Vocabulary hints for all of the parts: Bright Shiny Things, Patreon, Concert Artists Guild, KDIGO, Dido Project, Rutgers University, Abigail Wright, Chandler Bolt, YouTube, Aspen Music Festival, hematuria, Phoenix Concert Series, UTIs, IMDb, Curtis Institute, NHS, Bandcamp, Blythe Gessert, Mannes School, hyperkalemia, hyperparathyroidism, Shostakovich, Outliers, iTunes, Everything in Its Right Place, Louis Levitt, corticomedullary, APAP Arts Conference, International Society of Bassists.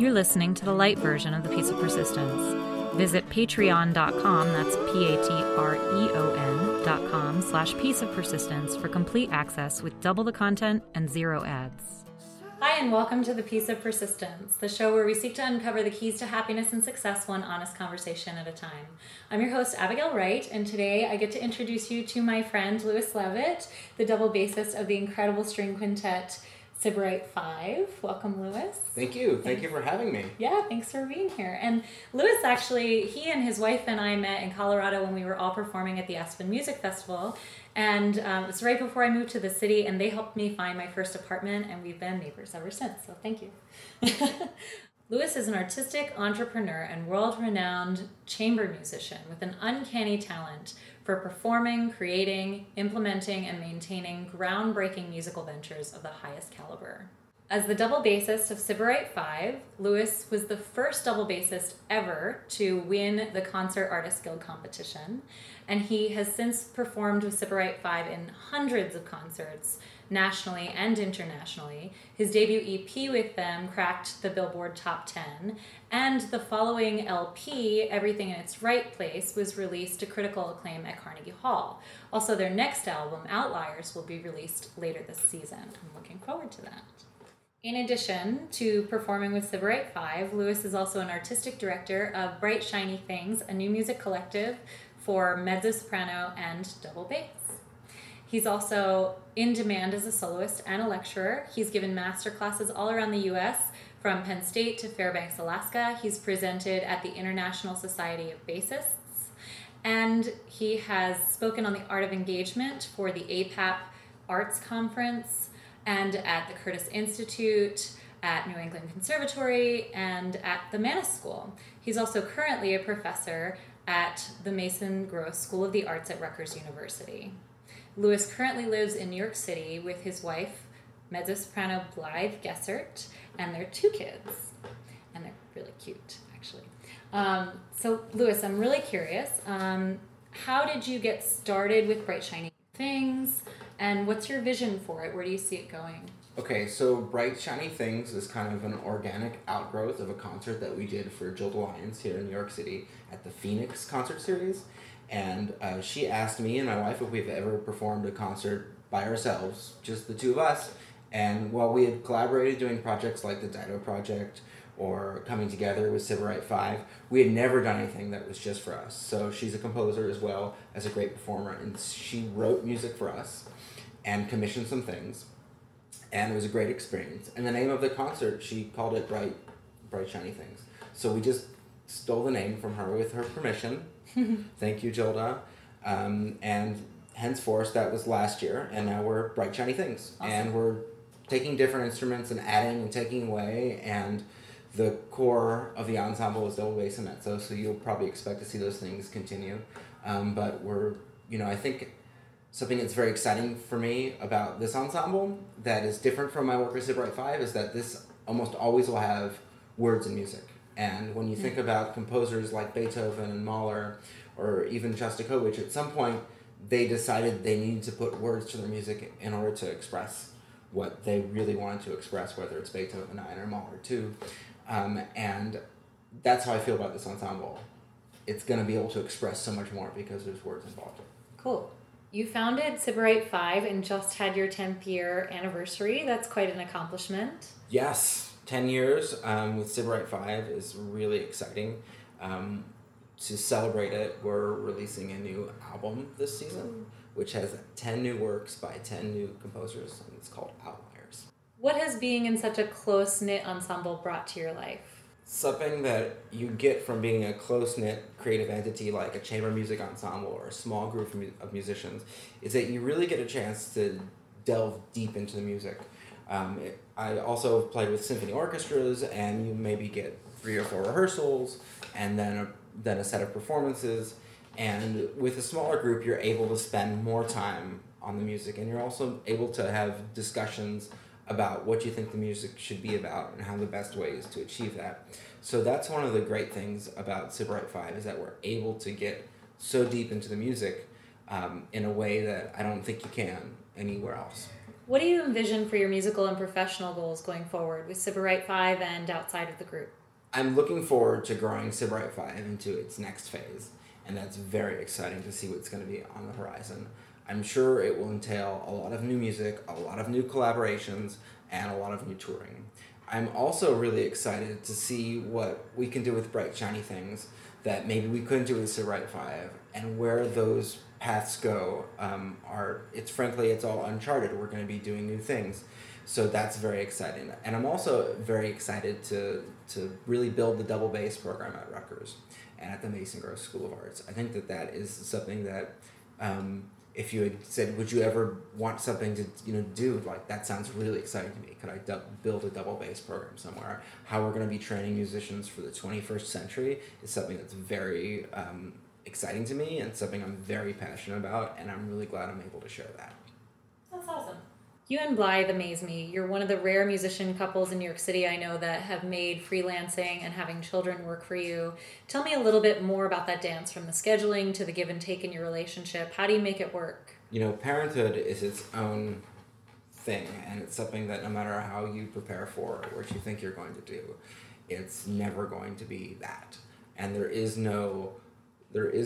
You're listening to the light version of The Piece of Persistence. Visit patreon.com, that's patreon.com/pieceofpersistence for complete access with double the content and zero ads. Hi, and welcome to The Piece of Persistence, the show where we seek to uncover the keys to happiness and success, one honest conversation at a time. I'm your host, Abigail Wright, and today I get to introduce you to my friend, Louis Levitt, the double bassist of the incredible string quintet, Sybarite 5. Welcome, Louis. Thank you. Thank you for having me. Yeah, thanks for being here. And Louis, actually, he and his wife and I met in Colorado when we were all performing at the Aspen Music Festival. And it was right before I moved to the city, and they helped me find my first apartment, and we've been neighbors ever since, so thank you. Louis is an artistic entrepreneur and world-renowned chamber musician with an uncanny talent for performing, creating, implementing, and maintaining groundbreaking musical ventures of the highest caliber. As the double bassist of Sybarite 5, Louis was the first double bassist ever to win the Concert Artists Guild competition, and he has since performed with Sybarite 5 in hundreds of concerts, nationally and internationally. His debut EP with them cracked the Billboard Top 10, and the following LP, Everything in Its Right Place, was released to critical acclaim at Carnegie Hall. Also, their next album, Outliers, will be released later this season. I'm looking forward to that. In addition to performing with Sybarite 5, Louis is also an artistic director of Bright Shiny Things, a new music collective for mezzo-soprano and double bass. He's also in demand as a soloist and a lecturer. He's given master classes all around the U.S., from Penn State to Fairbanks, Alaska. He's presented at the International Society of Bassists, and he has spoken on the art of engagement for the APAP Arts Conference and at the Curtis Institute, at New England Conservatory, and at the Mannes School. He's also currently a professor at the Mason Gross School of the Arts at Rutgers University. Louis currently lives in New York City with his wife, mezzo-soprano Blythe Gessert, and their two kids. And they're really cute, actually. So, Louis, I'm really curious. How did you get started with Bright Shiny Things, and what's your vision for it? Where do you see it going? Okay, so Bright Shiny Things is kind of an organic outgrowth of a concert that we did for Gilda Lyons here in New York City at the Phoenix Concert Series. And she asked me and my wife if we've ever performed a concert by ourselves, just the two of us. And while we had collaborated doing projects like the Dido Project or coming together with Sybarite 5, we had never done anything that was just for us. So she's a composer as well as a great performer, and she wrote music for us and commissioned some things. And it was a great experience. And the name of the concert, she called it Bright Shiny Things. So we just stole the name from her with her permission. Thank you, Gilda. And henceforth, that was last year, and now we're Bright Shiny Things. Awesome. And we're taking different instruments and adding and taking away, and the core of the ensemble is double bass and mezzo, so you'll probably expect to see those things continue. But we're, I think something that's very exciting for me about this ensemble that is different from my work with Sybarite 5 is that this almost always will have words and music. And when you think about composers like Beethoven and Mahler, or even Shostakovich, at some point they decided they needed to put words to their music in order to express what they really wanted to express, whether it's Beethoven 9 or Mahler 2. And that's how I feel about this ensemble. It's going to be able to express so much more because there's words involved. Cool. You founded Sybarite 5 and just had your 10th year anniversary. That's quite an accomplishment. Yes. 10 years with Sybarite 5 is really exciting. To celebrate it, we're releasing a new album this season, which has 10 new works by 10 new composers, and it's called Outliers. What has being in such a close-knit ensemble brought to your life? Something that you get from being a close-knit creative entity like a chamber music ensemble or a small group of musicians is that you really get a chance to delve deep into the music. I also played with symphony orchestras, and you maybe get 3 or 4 rehearsals, and then a set of performances. And with a smaller group, you're able to spend more time on the music, and you're also able to have discussions about what you think the music should be about and how the best way is to achieve that. So that's one of the great things about Sybarite 5 is that we're able to get so deep into the music in a way that I don't think you can anywhere else. What do you envision for your musical and professional goals going forward with Sybarite 5 and outside of the group? I'm looking forward to growing Sybarite 5 into its next phase, and that's very exciting to see what's going to be on the horizon. I'm sure it will entail a lot of new music, a lot of new collaborations, and a lot of new touring. I'm also really excited to see what we can do with Bright Shiny Things that maybe we couldn't do with Sybarite 5, and where those paths go are, it's frankly, it's all uncharted. We're going to be doing new things. So that's very exciting. And I'm also very excited to really build the double bass program at Rutgers and at the Mason Gross School of Arts. I think that is something that if you had said, would you ever want something to do? Like, that sounds really exciting to me. Could I build a double bass program somewhere? How we're going to be training musicians for the 21st century is something that's very exciting to me, and something I'm very passionate about, and I'm really glad I'm able to share that. That's awesome. You and Blythe amaze me. You're one of the rare musician couples in New York City I know that have made freelancing and having children work for you. Tell me a little bit more about that dance, from the scheduling to the give and take in your relationship. How do you make it work? Parenthood is its own thing, and it's something that no matter how you prepare for or what you think you're going to do, it's never going to be that. And there's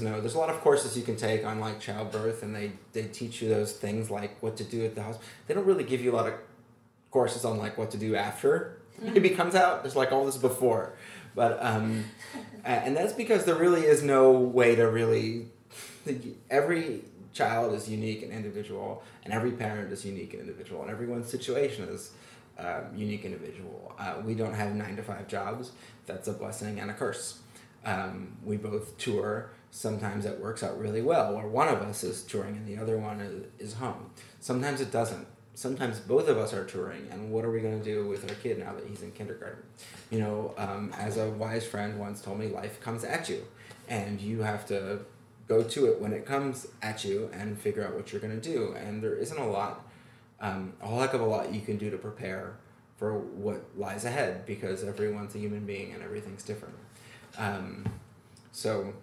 a lot of courses you can take on like childbirth, and they teach you those things like what to do at the house. They don't really give you a lot of courses on like what to do after baby comes out. There's like all this before. But, and that's because there really is no way to really, every child is unique and individual, and every parent is unique and individual, and everyone's situation is unique and individual. We don't have 9-to-5 jobs. That's a blessing and a curse. We both tour. Sometimes it works out really well, where one of us is touring and the other one is home. Sometimes it doesn't. Sometimes both of us are touring, and what are we going to do with our kid now that he's in kindergarten? As a wise friend once told me, life comes at you, and you have to go to it when it comes at you and figure out what you're going to do. And there isn't a heck of a lot you can do to prepare for what lies ahead, because everyone's a human being and everything's different. So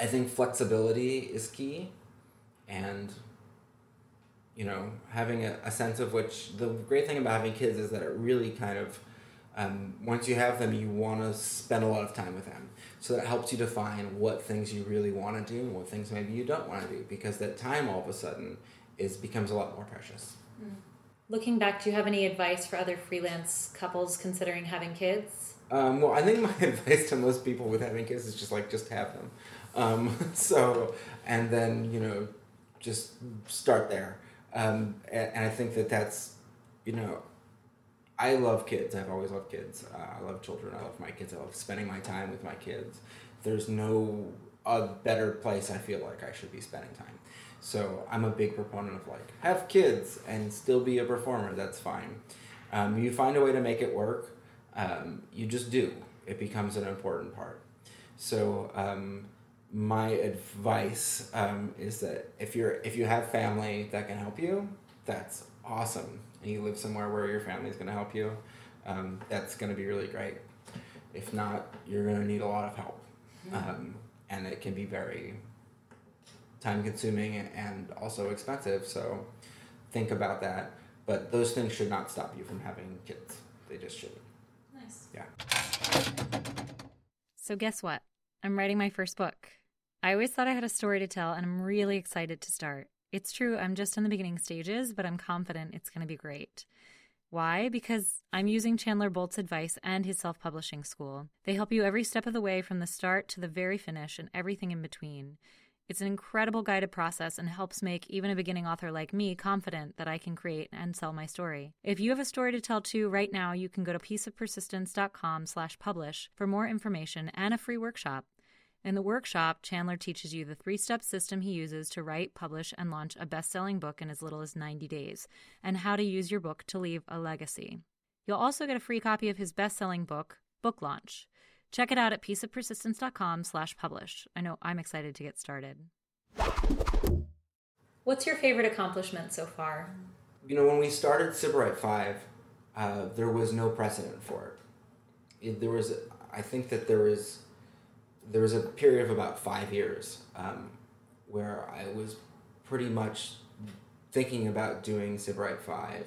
I think flexibility is key, and, having a sense of which, the great thing about having kids is that it really kind of, once you have them, you want to spend a lot of time with them. So that helps you define what things you really want to do and what things maybe you don't want to do, because that time all of a sudden becomes a lot more precious. Mm. Looking back, do you have any advice for other freelance couples considering having kids? Well, I think my advice to most people with having kids is just have them. And then, just start there. And I think that's, I love kids. I've always loved kids. I love children. I love my kids. I love spending my time with my kids. There's no better place I feel like I should be spending time. So I'm a big proponent of have kids and still be a performer. That's fine. You find a way to make it work. You just do. It becomes an important part. So my advice is that if you have family that can help you, that's awesome. And you live somewhere where your family is going to help you, that's going to be really great. If not, you're going to need a lot of help. And it can be very time-consuming and also expensive. So think about that. But those things should not stop you from having kids. They just shouldn't. Yeah. So guess what? I'm writing my first book. I always thought I had a story to tell, and I'm really excited to start. It's true, I'm just in the beginning stages, but I'm confident it's going to be great. Why? Because I'm using Chandler Bolt's advice and his self-publishing school. They help you every step of the way, from the start to the very finish and everything in between. It's an incredible guided process and helps make even a beginning author like me confident that I can create and sell my story. If you have a story to tell too, right now you can go to pieceofpersistence.com/publish for more information and a free workshop. In the workshop, Chandler teaches you the 3-step system he uses to write, publish, and launch a best-selling book in as little as 90 days, and how to use your book to leave a legacy. You'll also get a free copy of his best-selling book, Book Launch. Check it out at pieceofpersistence.com/publish. I know I'm excited to get started. What's your favorite accomplishment so far? When we started Sybarite 5, there was no precedent for it. There was a period of about 5 years where I was pretty much thinking about doing Sybarite 5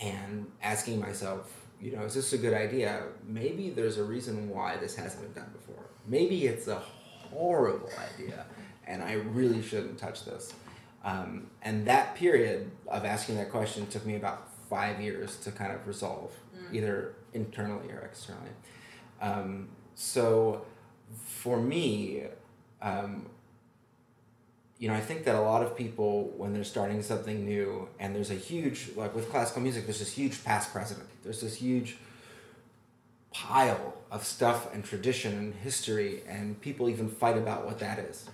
and asking myself, is this a good idea? Maybe there's a reason why this hasn't been done before. Maybe it's a horrible idea and I really shouldn't touch this. And that period of asking that question took me about 5 years to kind of resolve, either internally or externally. So for me, I think that a lot of people, when they're starting something new, and there's a huge, like with classical music, there's this huge past precedent. There's this huge pile of stuff and tradition and history, and people even fight about what that is.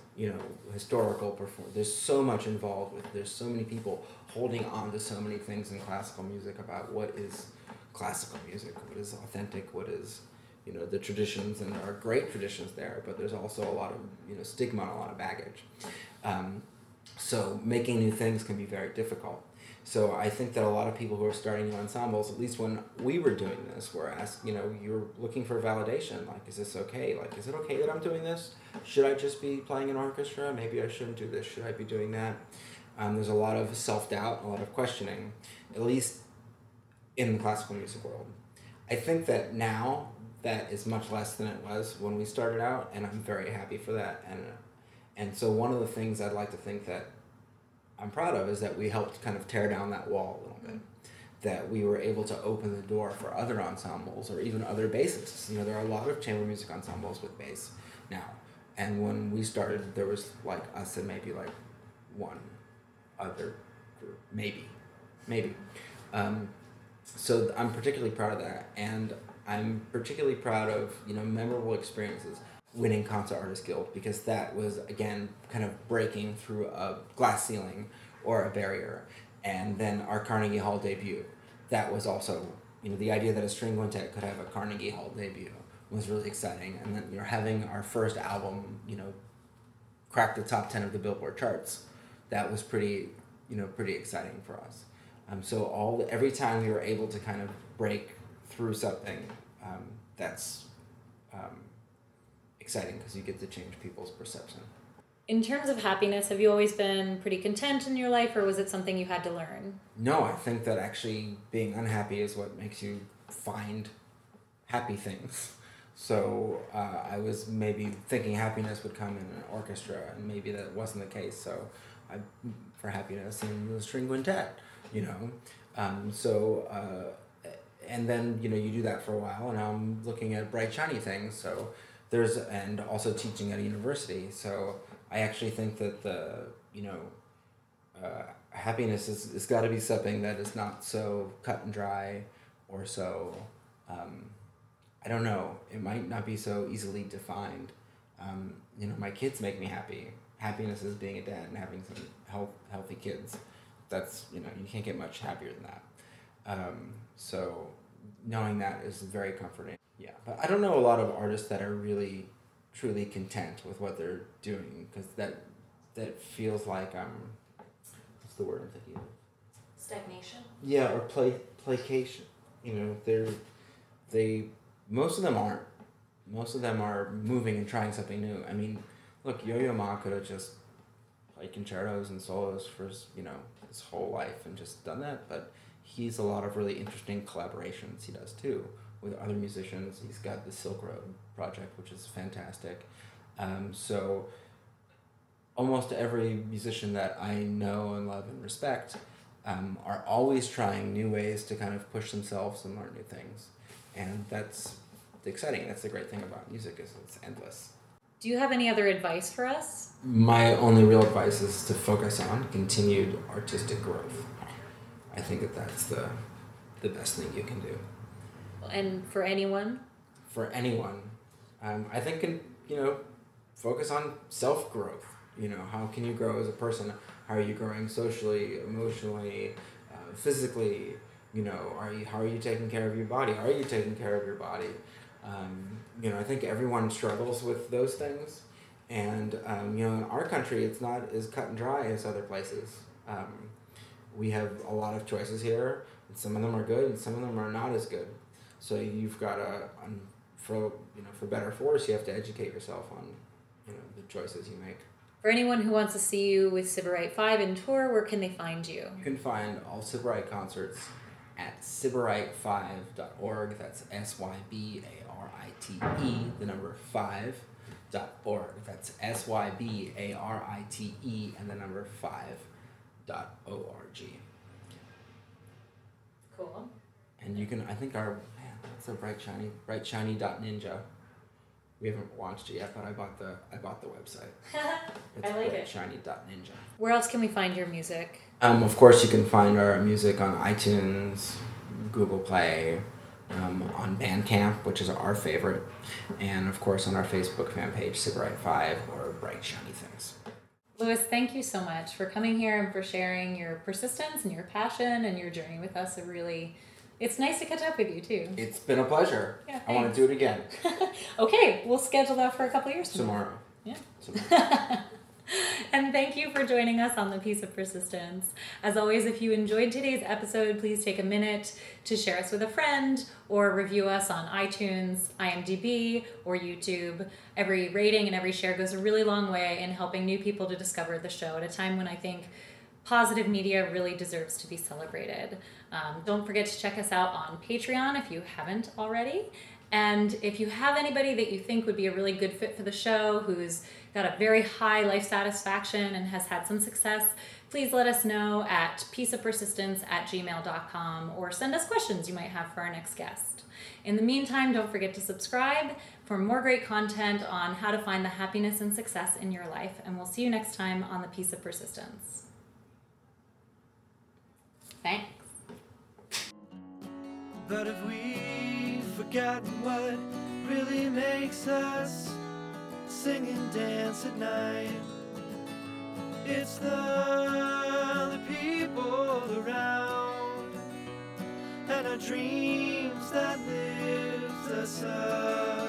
Historical performance. There's so much involved with. There's so many people holding on to so many things in classical music about what is classical music, what is authentic, what is, the traditions, and there are great traditions there, but there's also a lot of, stigma and a lot of baggage. So making new things can be very difficult. So I think that a lot of people who are starting new ensembles, at least when we were doing this, were asked, you're looking for validation. Like, is this okay? Like, is it okay that I'm doing this? Should I just be playing an orchestra? Maybe I shouldn't do this. Should I be doing that? There's a lot of self-doubt, a lot of questioning, at least in the classical music world. I think that now that is much less than it was when we started out, and I'm very happy for that. And so one of the things I'd like to think that I'm proud of is that we helped kind of tear down that wall a little bit, that we were able to open the door for other ensembles or even other bassists. There are a lot of chamber music ensembles with bass now, and when we started, there was like us and maybe like one other group, maybe. So I'm particularly proud of that, and I'm particularly proud of, memorable experiences. Winning Concert Artists Guild, because that was, again, kind of breaking through a glass ceiling or a barrier. And then our Carnegie Hall debut, that was also, the idea that a string quintet could have a Carnegie Hall debut was really exciting. And then having our first album, crack the top 10 of the Billboard charts, that was pretty exciting for us. So every time we were able to kind of break through something, that's exciting because you get to change people's perception. In terms of happiness, have you always been pretty content in your life, or was it something you had to learn? No, I think that actually being unhappy is what makes you find happy things. So I was maybe thinking happiness would come in an orchestra, and maybe that wasn't the case. So for happiness in the string quintet, and then, you do that for a while, and now I'm looking at Bright Shiny Things, and also teaching at a university. So I actually think that happiness is got to be something that is not so cut and dry or so, I don't know, it might not be so easily defined. My kids make me happy. Happiness is being a dad and having some healthy kids. That's, you can't get much happier than that. So knowing that is very comforting. Yeah, but I don't know a lot of artists that are really, truly content with what they're doing, because that feels like, what's the word I'm thinking of? Stagnation? Yeah, or placation. Most of them aren't. Most of them are moving and trying something new. I mean, look, Yo-Yo Ma could have just played concertos and solos for, his whole life and just done that, but he's a lot of really interesting collaborations he does too. With other musicians. He's got the Silk Road project, which is fantastic. So almost every musician that I know and love and respect are always trying new ways to kind of push themselves and learn new things. And that's exciting. That's the great thing about music, is it's endless. Do you have any other advice for us? My only real advice is to focus on continued artistic growth. I think that that's the best thing you can do. And for anyone? I think, focus on self-growth. How can you grow as a person? How are you growing socially, emotionally, physically? How are you taking care of your body? I think everyone struggles with those things. And, in our country, it's not as cut and dry as other places. We have a lot of choices here. And some of them are good and some of them are not as good. So you've got to, for better or for worse, you have to educate yourself on, the choices you make. For anyone who wants to see you with Sybarite 5 in tour, where can they find you? You can find all Sybarite concerts at sybarite5.org. That's sybarite, the number 5.org. That's sybarite and the number 5.org. Cool. And you can, I think our, man, that's a brightshiny.ninja. We haven't watched it yet, but I bought the website. It's I like it. brightshiny.ninja. Where else can we find your music? Of course, you can find our music on iTunes, Google Play, on Bandcamp, which is our favorite, and of course on our Facebook fan page, Sybarite 5 or Bright Shiny Things. Louis, thank you so much for coming here and for sharing your persistence and your passion and your journey with us. It's nice to catch up with you, too. It's been a pleasure. Yeah, I want to do it again. Okay, we'll schedule that for a couple of years tomorrow. Yeah. Tomorrow. And thank you for joining us on The Piece of Persistence. As always, if you enjoyed today's episode, please take a minute to share us with a friend or review us on iTunes, IMDb, or YouTube. Every rating and every share goes a really long way in helping new people to discover the show at a time when I think positive media really deserves to be celebrated. Don't forget to check us out on Patreon if you haven't already. And if you have anybody that you think would be a really good fit for the show, who's got a very high life satisfaction and has had some success, please let us know at pieceofpersistence@gmail.com or send us questions you might have for our next guest. In the meantime, don't forget to subscribe for more great content on how to find the happiness and success in your life. And we'll see you next time on The Piece of Persistence. Thanks. But have we forgotten what really makes us sing and dance at night? It's the people around and our dreams that lift us up.